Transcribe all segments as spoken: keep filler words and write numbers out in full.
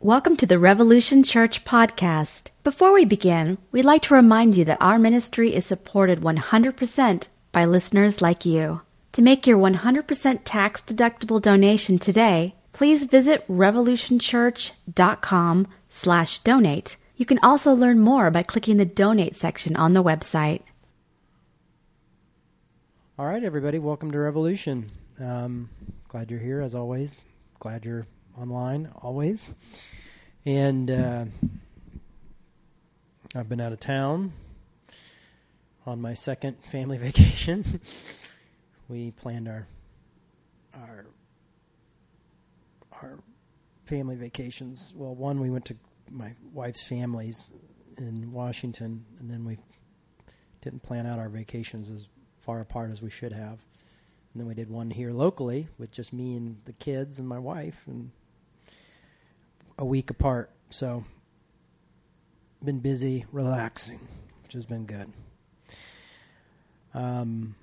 Welcome to the Revolution Church podcast. Before we begin, we'd like to remind you that our ministry is supported one hundred percent by listeners like you. To make your one hundred percent tax-deductible donation today, please visit revolutionchurch.com slash donate. You can also learn more by clicking the Donate section on the website. All right, everybody, welcome to Revolution. Um, glad you're here, as always. Glad you're online, always. And uh, I've been out of town on my second family vacation. We planned our our our family vacations. Well, one, we went to my wife's family's in Washington, and then we didn't plan out our vacations as far apart as we should have. And then we did one here locally with just me and the kids and my wife, and a week apart. So been busy relaxing, which has been good. Um,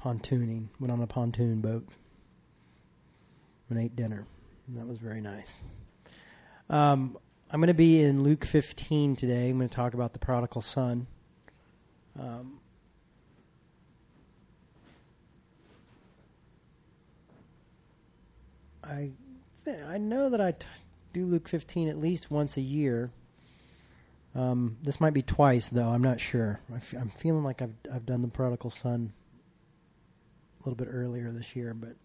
pontooning. Went on a pontoon boat and ate dinner. And that was very nice. Um, I'm going to be in Luke fifteen today. I'm going to talk about the prodigal son. Um, I th- I know that I t- do Luke fifteen at least once a year. Um, this might be twice, though. I'm not sure. I f- I'm feeling like I've I've done the prodigal son a little bit earlier this year, but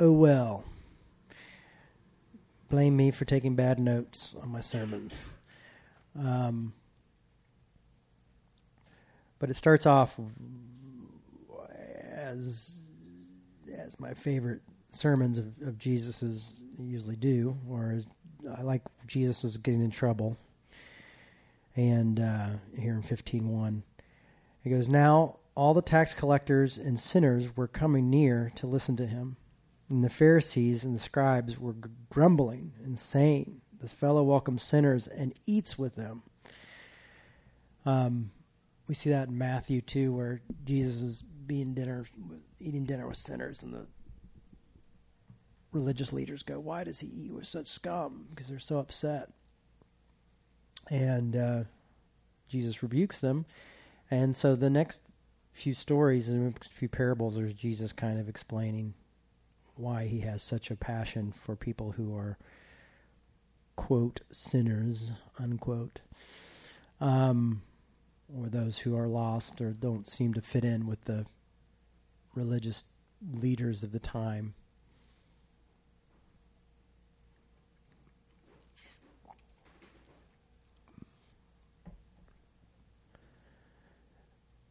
oh well. Blame me for taking bad notes on my sermons. Um, but it starts off as as my favorite sermons of, of Jesus's usually do, or is, I like Jesus's getting in trouble. And uh, here in fifteen one, it goes, "Now all the tax collectors and sinners were coming near to listen to him. And the Pharisees and the scribes were g- grumbling and saying, 'This fellow welcomes sinners and eats with them.'" Um, we see that in Matthew two, where Jesus is being dinner, eating dinner with sinners, and the religious leaders go, "Why does he eat with such scum?" Because they're so upset. And uh, Jesus rebukes them. And so the next few stories and few parables, there's Jesus kind of explaining why he has such a passion for people who are, quote, sinners, unquote, um, or those who are lost or don't seem to fit in with the religious leaders of the time.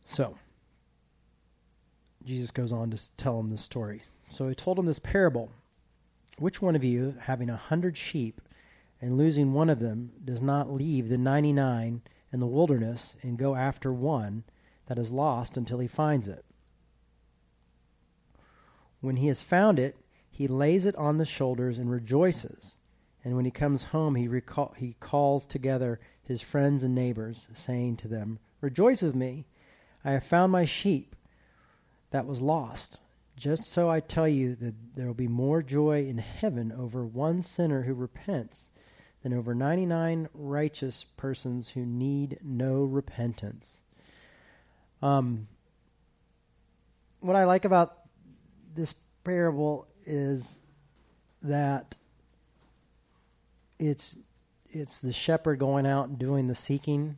So, Jesus goes on to tell him this story. "So he told him this parable. Which one of you, having a hundred sheep and losing one of them, does not leave the ninety-nine in the wilderness and go after one that is lost until he finds it? When he has found it, he lays it on the shoulders and rejoices. And when he comes home, he, recall, he calls together his friends and neighbors, saying to them, 'Rejoice with me. I have found my sheep that was lost.' Just so I tell you that there will be more joy in heaven over one sinner who repents than over ninety-nine righteous persons who need no repentance." Um, what I like about this parable is that it's it's the shepherd going out and doing the seeking.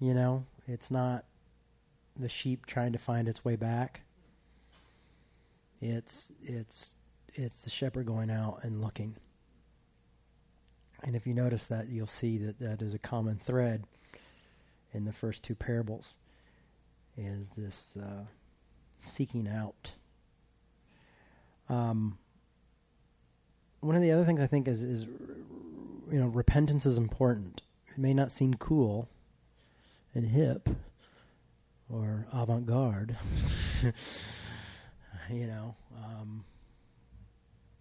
You know, it's not the sheep trying to find its way back. It's it's it's the shepherd going out and looking. And if you notice that, you'll see that that is a common thread in the first two parables, is this uh, seeking out. Um, one of the other things I think is, is, you know, repentance is important. It may not seem cool and hip or avant-garde, you know, um,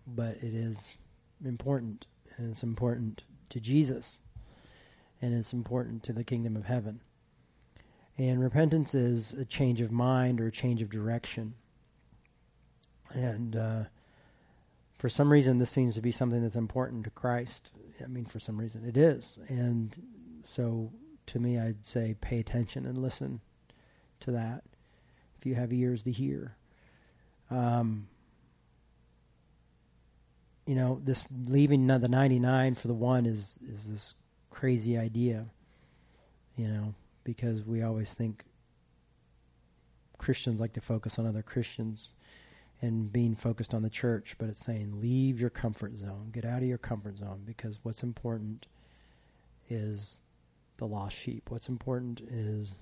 but it is important, and it's important to Jesus, and it's important to the kingdom of heaven. And repentance is a change of mind or a change of direction. And uh, for some reason, this seems to be something that's important to Christ. I mean, for some reason it is. And so to me, I'd say pay attention and listen to that if you have ears to hear. Um, you know, this leaving the ninety-nine for the one is, is this crazy idea, you know, because we always think Christians like to focus on other Christians and being focused on the church, but it's saying leave your comfort zone, get out of your comfort zone, because what's important is the lost sheep. What's important is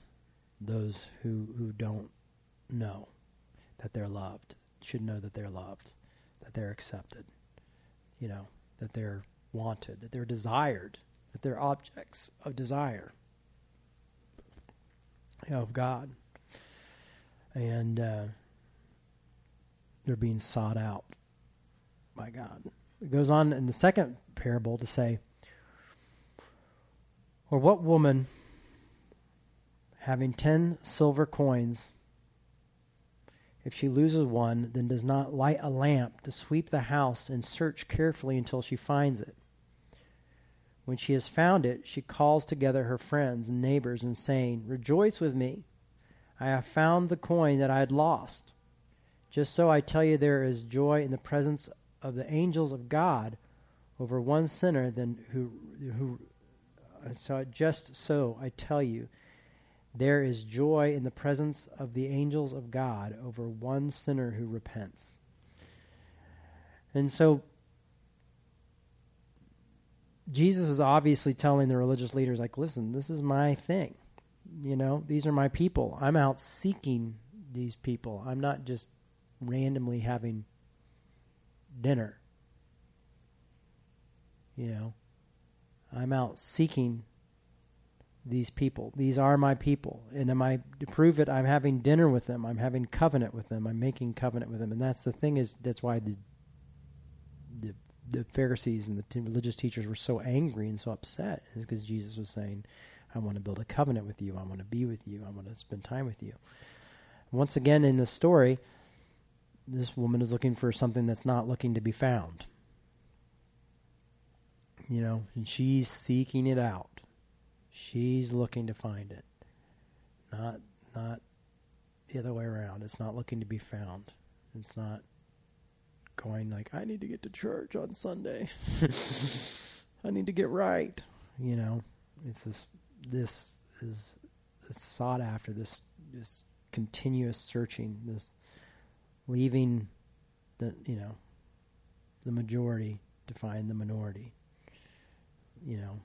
those who, who don't know that they're loved, should know that they're loved, that they're accepted, you know, that they're wanted, that they're desired, that they're objects of desire, you know, of God. And uh, they're being sought out by God. It goes on in the second parable to say, or what woman, having ten silver coins, if she loses one, then does not light a lamp to sweep the house and search carefully until she finds it? When she has found it, she calls together her friends and neighbors and saying, rejoice with me, I have found the coin that I had lost. Just so I tell you, there is joy in the presence of the angels of God over one sinner than who who. So just so I tell you, there is joy in the presence of the angels of God over one sinner who repents. And so Jesus is obviously telling the religious leaders, like, listen, this is my thing. You know, these are my people. I'm out seeking these people. I'm not just randomly having dinner. You know, I'm out seeking these people. These are my people. And am I, to prove it, I'm having dinner with them. I'm having covenant with them. I'm making covenant with them. And that's the thing is, that's why the the, the Pharisees and the t- religious teachers were so angry and so upset, is because Jesus was saying, I want to build a covenant with you. I want to be with you. I want to spend time with you. Once again, in this story, this woman is looking for something that's not looking to be found. You know, and she's seeking it out. She's looking to find it. Not, not the other way around. It's not looking to be found. It's not going like, I need to get to church on Sunday. I need to get right. You know, it's this... This is sought after, this this continuous searching, this leaving the, you know, the majority to find the minority, you know.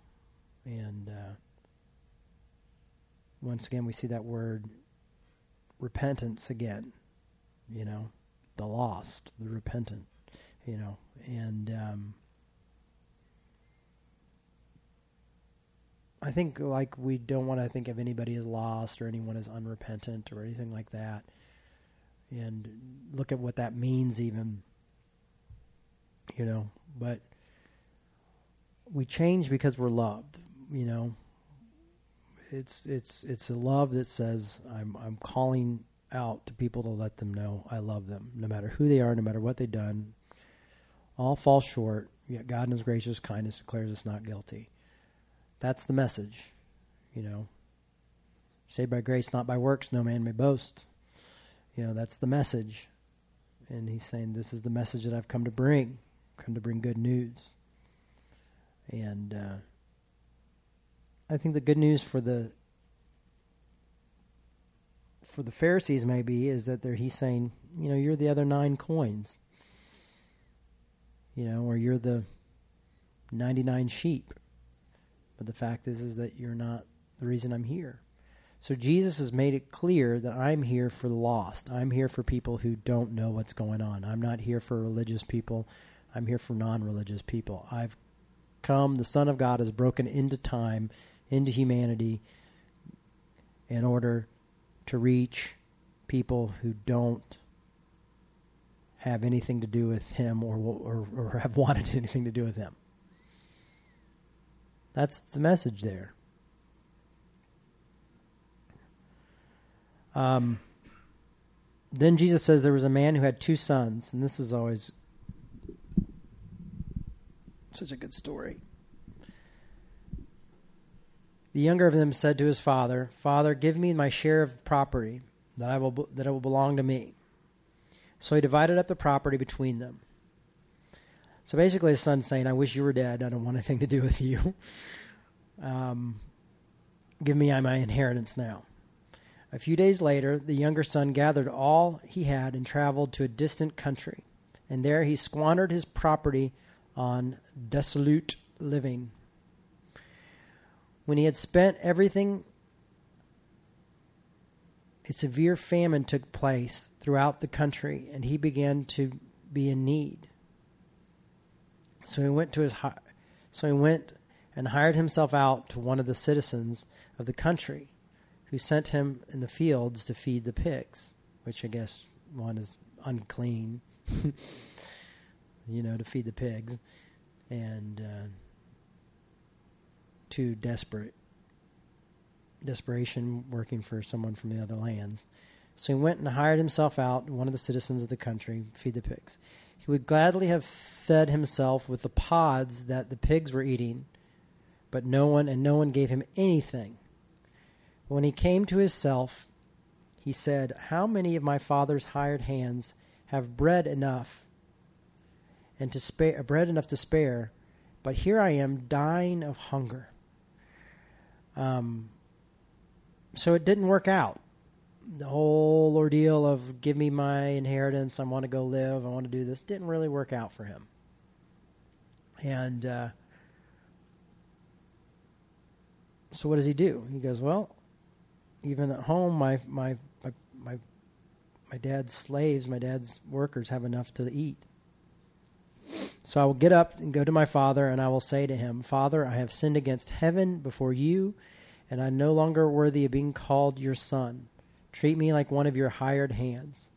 And uh, once again, we see that word repentance again, you know, the lost, the repentant, you know, and... Um, I think, like, we don't want to think of anybody as lost or anyone as unrepentant or anything like that. And look at what that means even, you know. But we change because we're loved, you know. It's it's it's a love that says, I'm I'm calling out to people to let them know I love them, no matter who they are, no matter what they've done. All fall short, yet God in his gracious kindness declares us not guilty. That's the message, you know. Saved by grace, not by works, no man may boast. You know, that's the message. And he's saying, this is the message that I've come to bring. Come to bring good news. And uh, I think the good news for the for the Pharisees maybe is that they're, he's saying, you know, you're the other nine coins. You know, or you're the ninety-nine sheep. But the fact is, is that you're not the reason I'm here. So Jesus has made it clear that I'm here for the lost. I'm here for people who don't know what's going on. I'm not here for religious people. I'm here for non-religious people. I've come, the Son of God has broken into time, into humanity, in order to reach people who don't have anything to do with him or or, or have wanted anything to do with him. That's the message there. Um, then Jesus says there was a man who had two sons, and this is always Such a good story. The younger of them said to his father, "Father, give me my share of property that I will that it will belong to me." So he divided up the property between them. So basically his son's saying, I wish you were dead. I don't want anything to do with you. um, give me my inheritance now. A few days later, the younger son gathered all he had and traveled to a distant country. And there he squandered his property on dissolute living. When he had spent everything, a severe famine took place throughout the country, and he began to be in need. So he went to his, so he went and hired himself out to one of the citizens of the country, who sent him in the fields to feed the pigs, which I guess one is unclean, you know, to feed the pigs, and uh, too desperate, desperation working for someone from the other lands. So he went and hired himself out to one of the citizens of the country to feed the pigs. He would gladly have fed himself with the pods that the pigs were eating, but no one and no one gave him anything. When he came to himself, he said, "How many of my father's hired hands have bread enough and to spare bread enough to spare, but here I am dying of hunger." Um. So it didn't work out. The whole ordeal of give me my inheritance, I want to go live, I want to do this, didn't really work out for him. And uh, so what does he do? He goes, well, even at home, my my my my, my dad's slaves, my dad's workers have enough to eat. So I will get up and go to my father, and I will say to him, "Father, I have sinned against heaven before you, and I'm no longer worthy of being called your son. Treat me like one of your hired hands."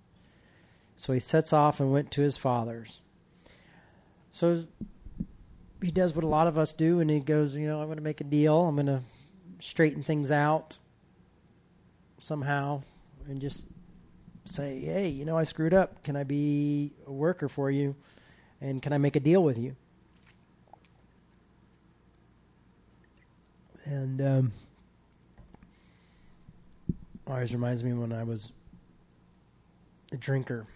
So he sets off and went to his father's. So he does what a lot of us do, and he goes, you know, I'm going to make a deal. I'm going to straighten things out somehow and just say, hey, you know, I screwed up. Can I be a worker for you? And can I make a deal with you? And um always reminds me when I was a drinker,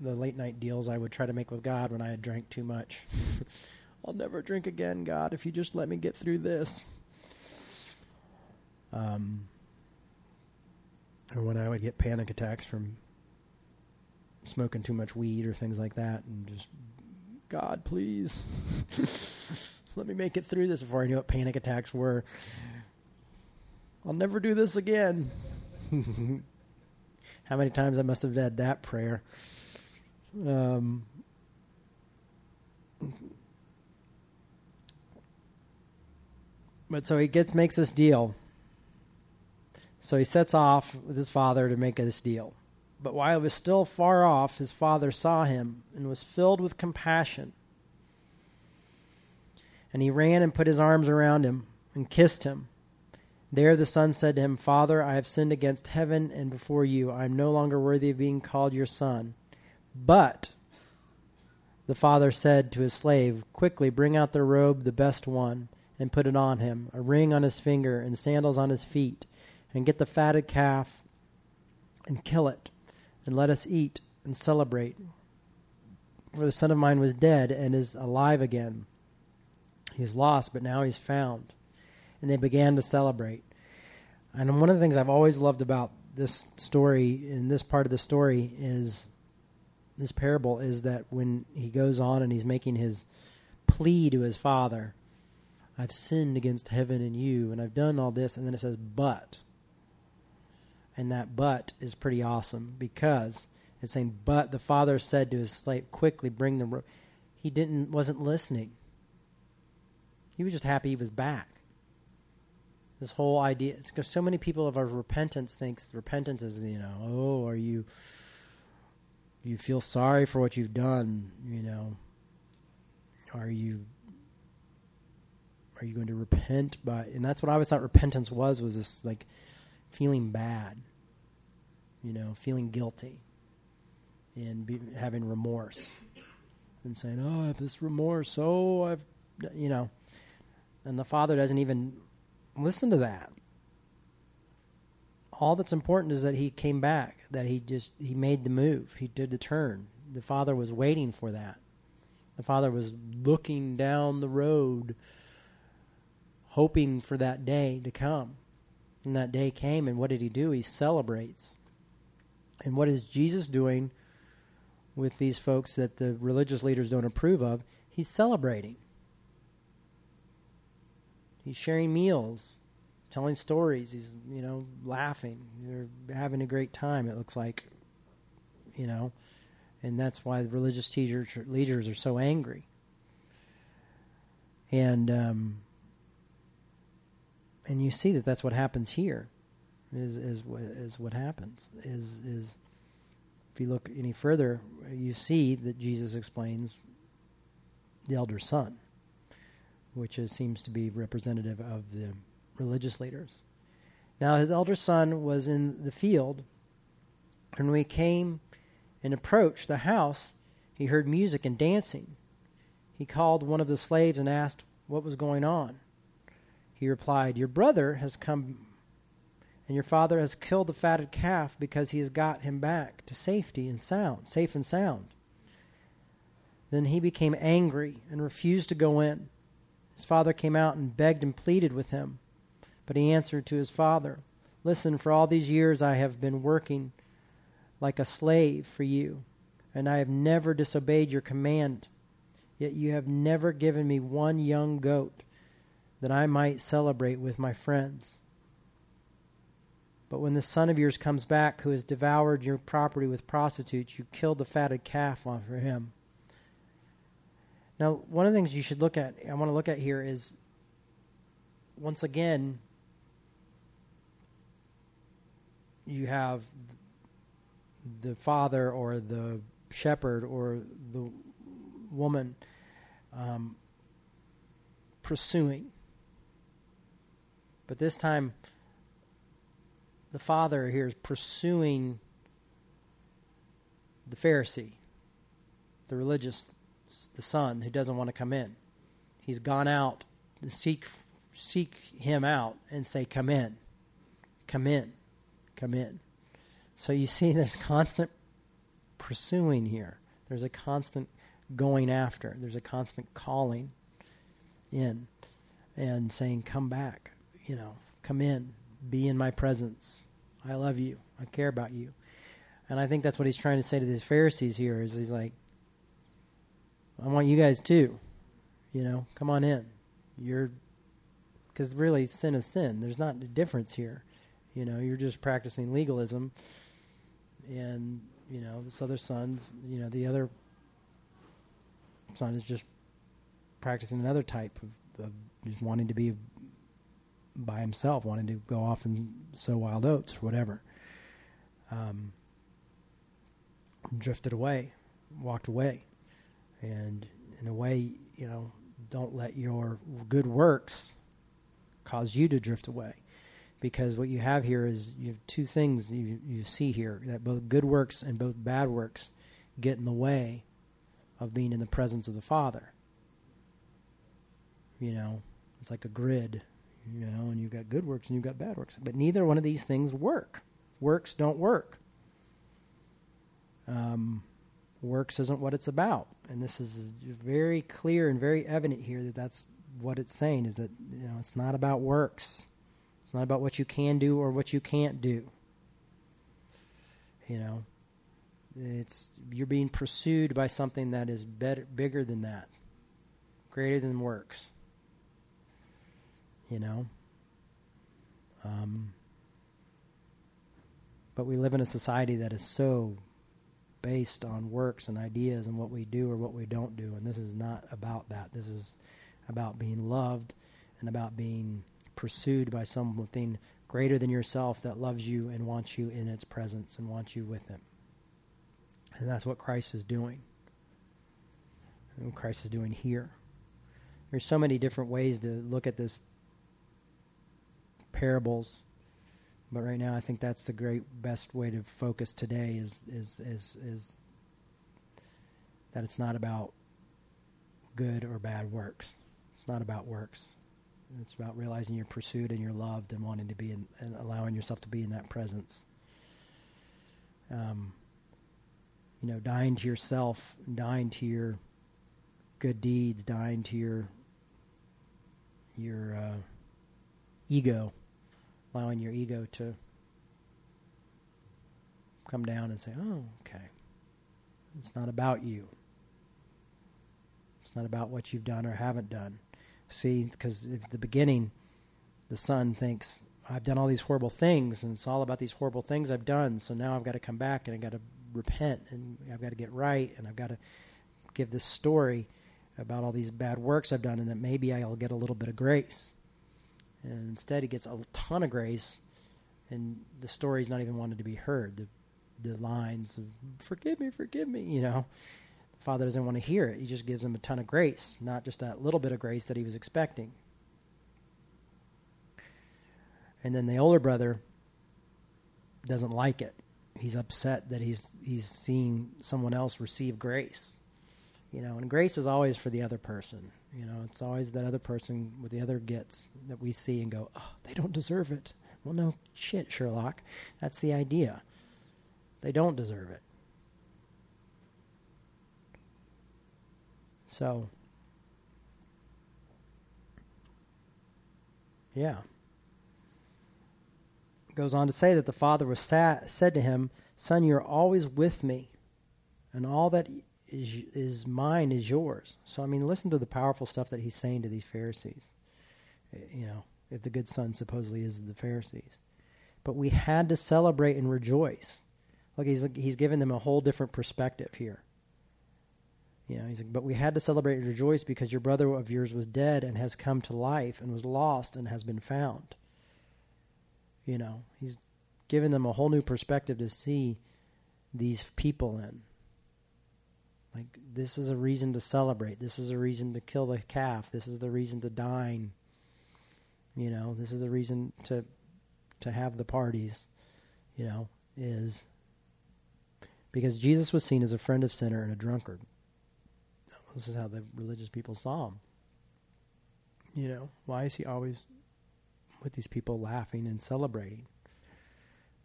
the late night deals I would try to make with God when I had drank too much. I'll never drink again, God, if you just let me get through this. Um, or when I would get panic attacks from smoking too much weed or things like that, and just, God, please, let me make it through this, before I knew what panic attacks were. I'll never do this again. How many times I must have had that prayer. Um, but so he gets makes this deal. So he sets off with his father to make this deal. But while he was still far off, his father saw him and was filled with compassion. And he ran and put his arms around him and kissed him. There the son said to him, "Father, I have sinned against heaven and before you. I am no longer worthy of being called your son." But the father said to his slave, "Quickly bring out the robe, the best one, and put it on him, a ring on his finger and sandals on his feet, and get the fatted calf and kill it, and let us eat and celebrate. For the son of mine was dead and is alive again. He is lost, but now he's found." And they began to celebrate. And one of the things I've always loved about this story, in this part of the story, is this parable, is that when he goes on and he's making his plea to his father, I've sinned against heaven and you, and I've done all this, and then it says, but. And that but is pretty awesome, because it's saying, but the father said to his slave, quickly bring the robe. He didn't, wasn't listening. He was just happy he was back. This whole idea, it's because so many people of our repentance thinks repentance is, you know, oh, are you, you feel sorry for what you've done, you know, are you, are you going to repent by, and that's what I always thought repentance was, was this like feeling bad, you know, feeling guilty and be, having remorse and saying, oh, I have this remorse, oh, I've you know, and the father doesn't even listen to that. All that's important is that he came back, that he just, he made the move. He did the turn. The father was waiting for that. The father was looking down the road, hoping for that day to come. And that day came, and what did he do? He celebrates. And what is Jesus doing with these folks that the religious leaders don't approve of? He's celebrating. He's sharing meals, telling stories. He's, you know, laughing. They're having a great time, it looks like, you know. And that's why the religious teachers, leaders are so angry. And um, and you see that that's what happens here. Is is is what happens. Is is if you look any further, you see that Jesus explains the elder son, which is, seems to be representative of the religious leaders. Now his elder son was in the field, and when he came and approached the house, he heard music and dancing. He called one of the slaves and asked what was going on. He replied, "Your brother has come, and your father has killed the fatted calf because he has got him back to safety and sound, safe and sound." Then he became angry and refused to go in. His father came out and begged and pleaded with him, but he answered to his father, "Listen, for all these years I have been working like a slave for you, and I have never disobeyed your command. Yet you have never given me one young goat that I might celebrate with my friends. But when this son of yours comes back, who has devoured your property with prostitutes, you killed the fatted calf for him." Now, one of the things you should look at, I want to look at here, is once again, you have the father or the shepherd or the woman um, pursuing. But this time, the father here is pursuing the Pharisee, the religious, the son who doesn't want to come in. He's gone out to seek, seek him out and say, "Come in, come in, come in." So you see there's constant pursuing here. There's a constant going after. There's a constant calling in and saying, "Come back, you know, come in, be in my presence. I love you. I care about you." And I think that's what he's trying to say to these Pharisees here is he's like, "I want you guys too, you know, come on in." You're, because really sin is sin. There's not a difference here. You know, you're just practicing legalism, and, you know, this other son's, you know, the other son is just practicing another type of, of just wanting to be by himself, wanting to go off and sow wild oats or whatever. Um, drifted away, walked away. And in a way, you know, don't let your good works cause you to drift away. Because what you have here is you have two things you, you see here, that both good works and both bad works get in the way of being in the presence of the Father. You know, it's like a grid, you know, and you've got good works and you've got bad works. But neither one of these things work. Works don't work. Um, works isn't what it's about. And this is very clear and very evident here that that's what it's saying, is that, you know, it's not about works. It's not about what you can do or what you can't do. You know, it's, you're being pursued by something that is better, bigger than that, greater than works. You know, um, but we live in a society that is so based on works and ideas and what we do or what we don't do, and this is not about that. This is about being loved and about being pursued by something greater than yourself that loves you and wants you in its presence and wants you with him. And that's what Christ is doing. And what Christ is doing here. There's so many different ways to look at this parables, but right now I think that's the great best way to focus today is is is, is that it's not about good or bad works. It's not about works. It's about realizing you're pursued and you're loved and wanting to be in, and allowing yourself to be in that presence. Um, you know, dying to yourself, dying to your good deeds, dying to your your uh, ego, allowing your ego to come down and say, oh, okay. It's not about you. It's not about what you've done or haven't done. See, because at the beginning, the son thinks, I've done all these horrible things, and it's all about these horrible things I've done, so now I've got to come back, and I've got to repent, and I've got to get right, and I've got to give this story about all these bad works I've done, and that maybe I'll get a little bit of grace. And instead, he gets a ton of grace, and the story's not even wanted to be heard. The, the lines of, forgive me, forgive me, you know. The father doesn't want to hear it. He just gives him a ton of grace, not just that little bit of grace that he was expecting. And then the older brother doesn't like it. He's upset that he's he's seeing someone else receive grace. You know, and grace is always for the other person. You know, it's always that other person, what the other gets, that we see and go, oh, they don't deserve it. Well, no shit, Sherlock. That's the idea. They don't deserve it. So, yeah. Goes on to say that the father was sat, said to him, son, you're always with me, and all that is, is mine is yours. So, I mean, listen to the powerful stuff that he's saying to these Pharisees. You know, if the good son supposedly is the Pharisees. But we had to celebrate and rejoice. Look, he's, he's giving them a whole different perspective here. You know, he's like, but we had to celebrate and rejoice because your brother of yours was dead and has come to life and was lost and has been found. You know, he's giving them a whole new perspective to see these people in. Like, this is a reason to celebrate. This is a reason to kill the calf. This is the reason to dine. You know, this is a reason to to have the parties, you know, is because Jesus was seen as a friend of sinner and a drunkard. This is how the religious people saw him. You know, why is he always with these people laughing and celebrating?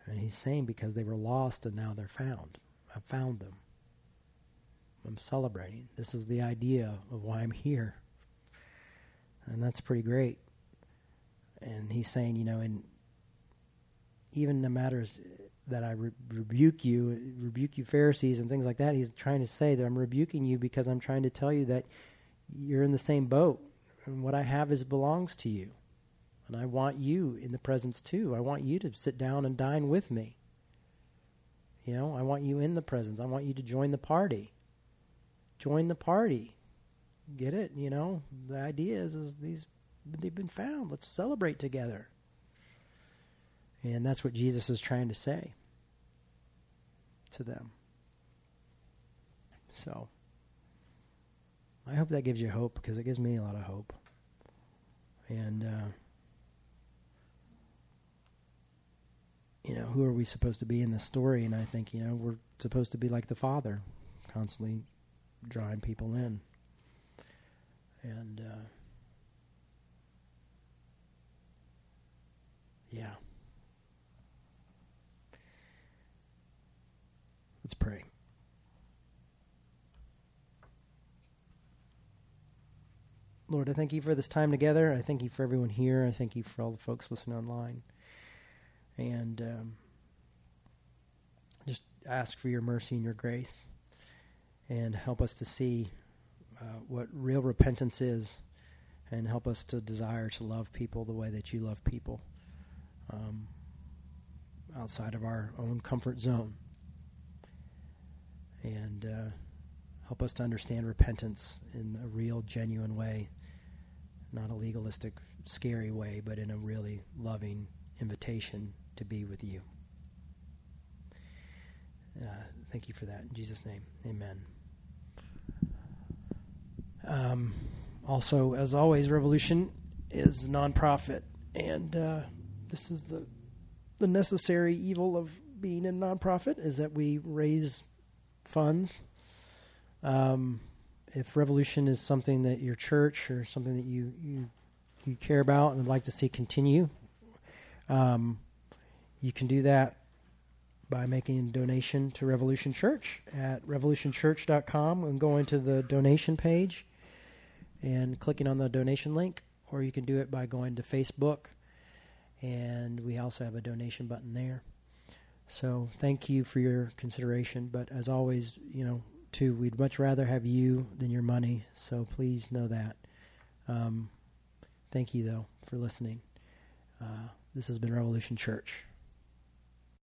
And he's saying because they were lost and now they're found. I found them. I'm celebrating. This is the idea of why I'm here. And that's pretty great. And he's saying, you know, and even the matters that I re- rebuke you, rebuke you Pharisees and things like that, he's trying to say that I'm rebuking you because I'm trying to tell you that you're in the same boat and what I have is belongs to you. And I want you in the presence too. I want you to sit down and dine with me. You know, I want you in the presence. I want you to join the party. Join the party. Get it? You know, the idea is, is these, they've been found. Let's celebrate together. And that's what Jesus is trying to say to them. So, I hope that gives you hope, because it gives me a lot of hope. And, uh, you know, who are we supposed to be in this story? And I think, you know, we're supposed to be like the Father, constantly drawing people in. And, uh, yeah. Let's pray. Lord, I thank you for this time together. I thank you for everyone here. I thank you for all the folks listening online. And um, just ask for your mercy and your grace. And help us to see uh, what real repentance is. And help us to desire to love people the way that you love people. Um, outside of our own comfort zone. And uh, help us to understand repentance in a real, genuine way, not a legalistic, scary way, but in a really loving invitation to be with you. Uh, thank you for that. In Jesus' name, amen. Um, also, as always, Revolution is a nonprofit, and uh, this is the the necessary evil of being a nonprofit, is that we raise funds um, if revolution is something that your church or something that you, you, you care about and would like to see continue, um, you can do that by making a donation to Revolution Church at revolution church dot com and going to the donation page and clicking on the donation link, or you can do it by going to Facebook, and we also have a donation button there. So thank you for your consideration, but as always, you know, too, we'd much rather have you than your money, so please know that. Um, thank you, though, for listening. Uh, this has been Revolution Church.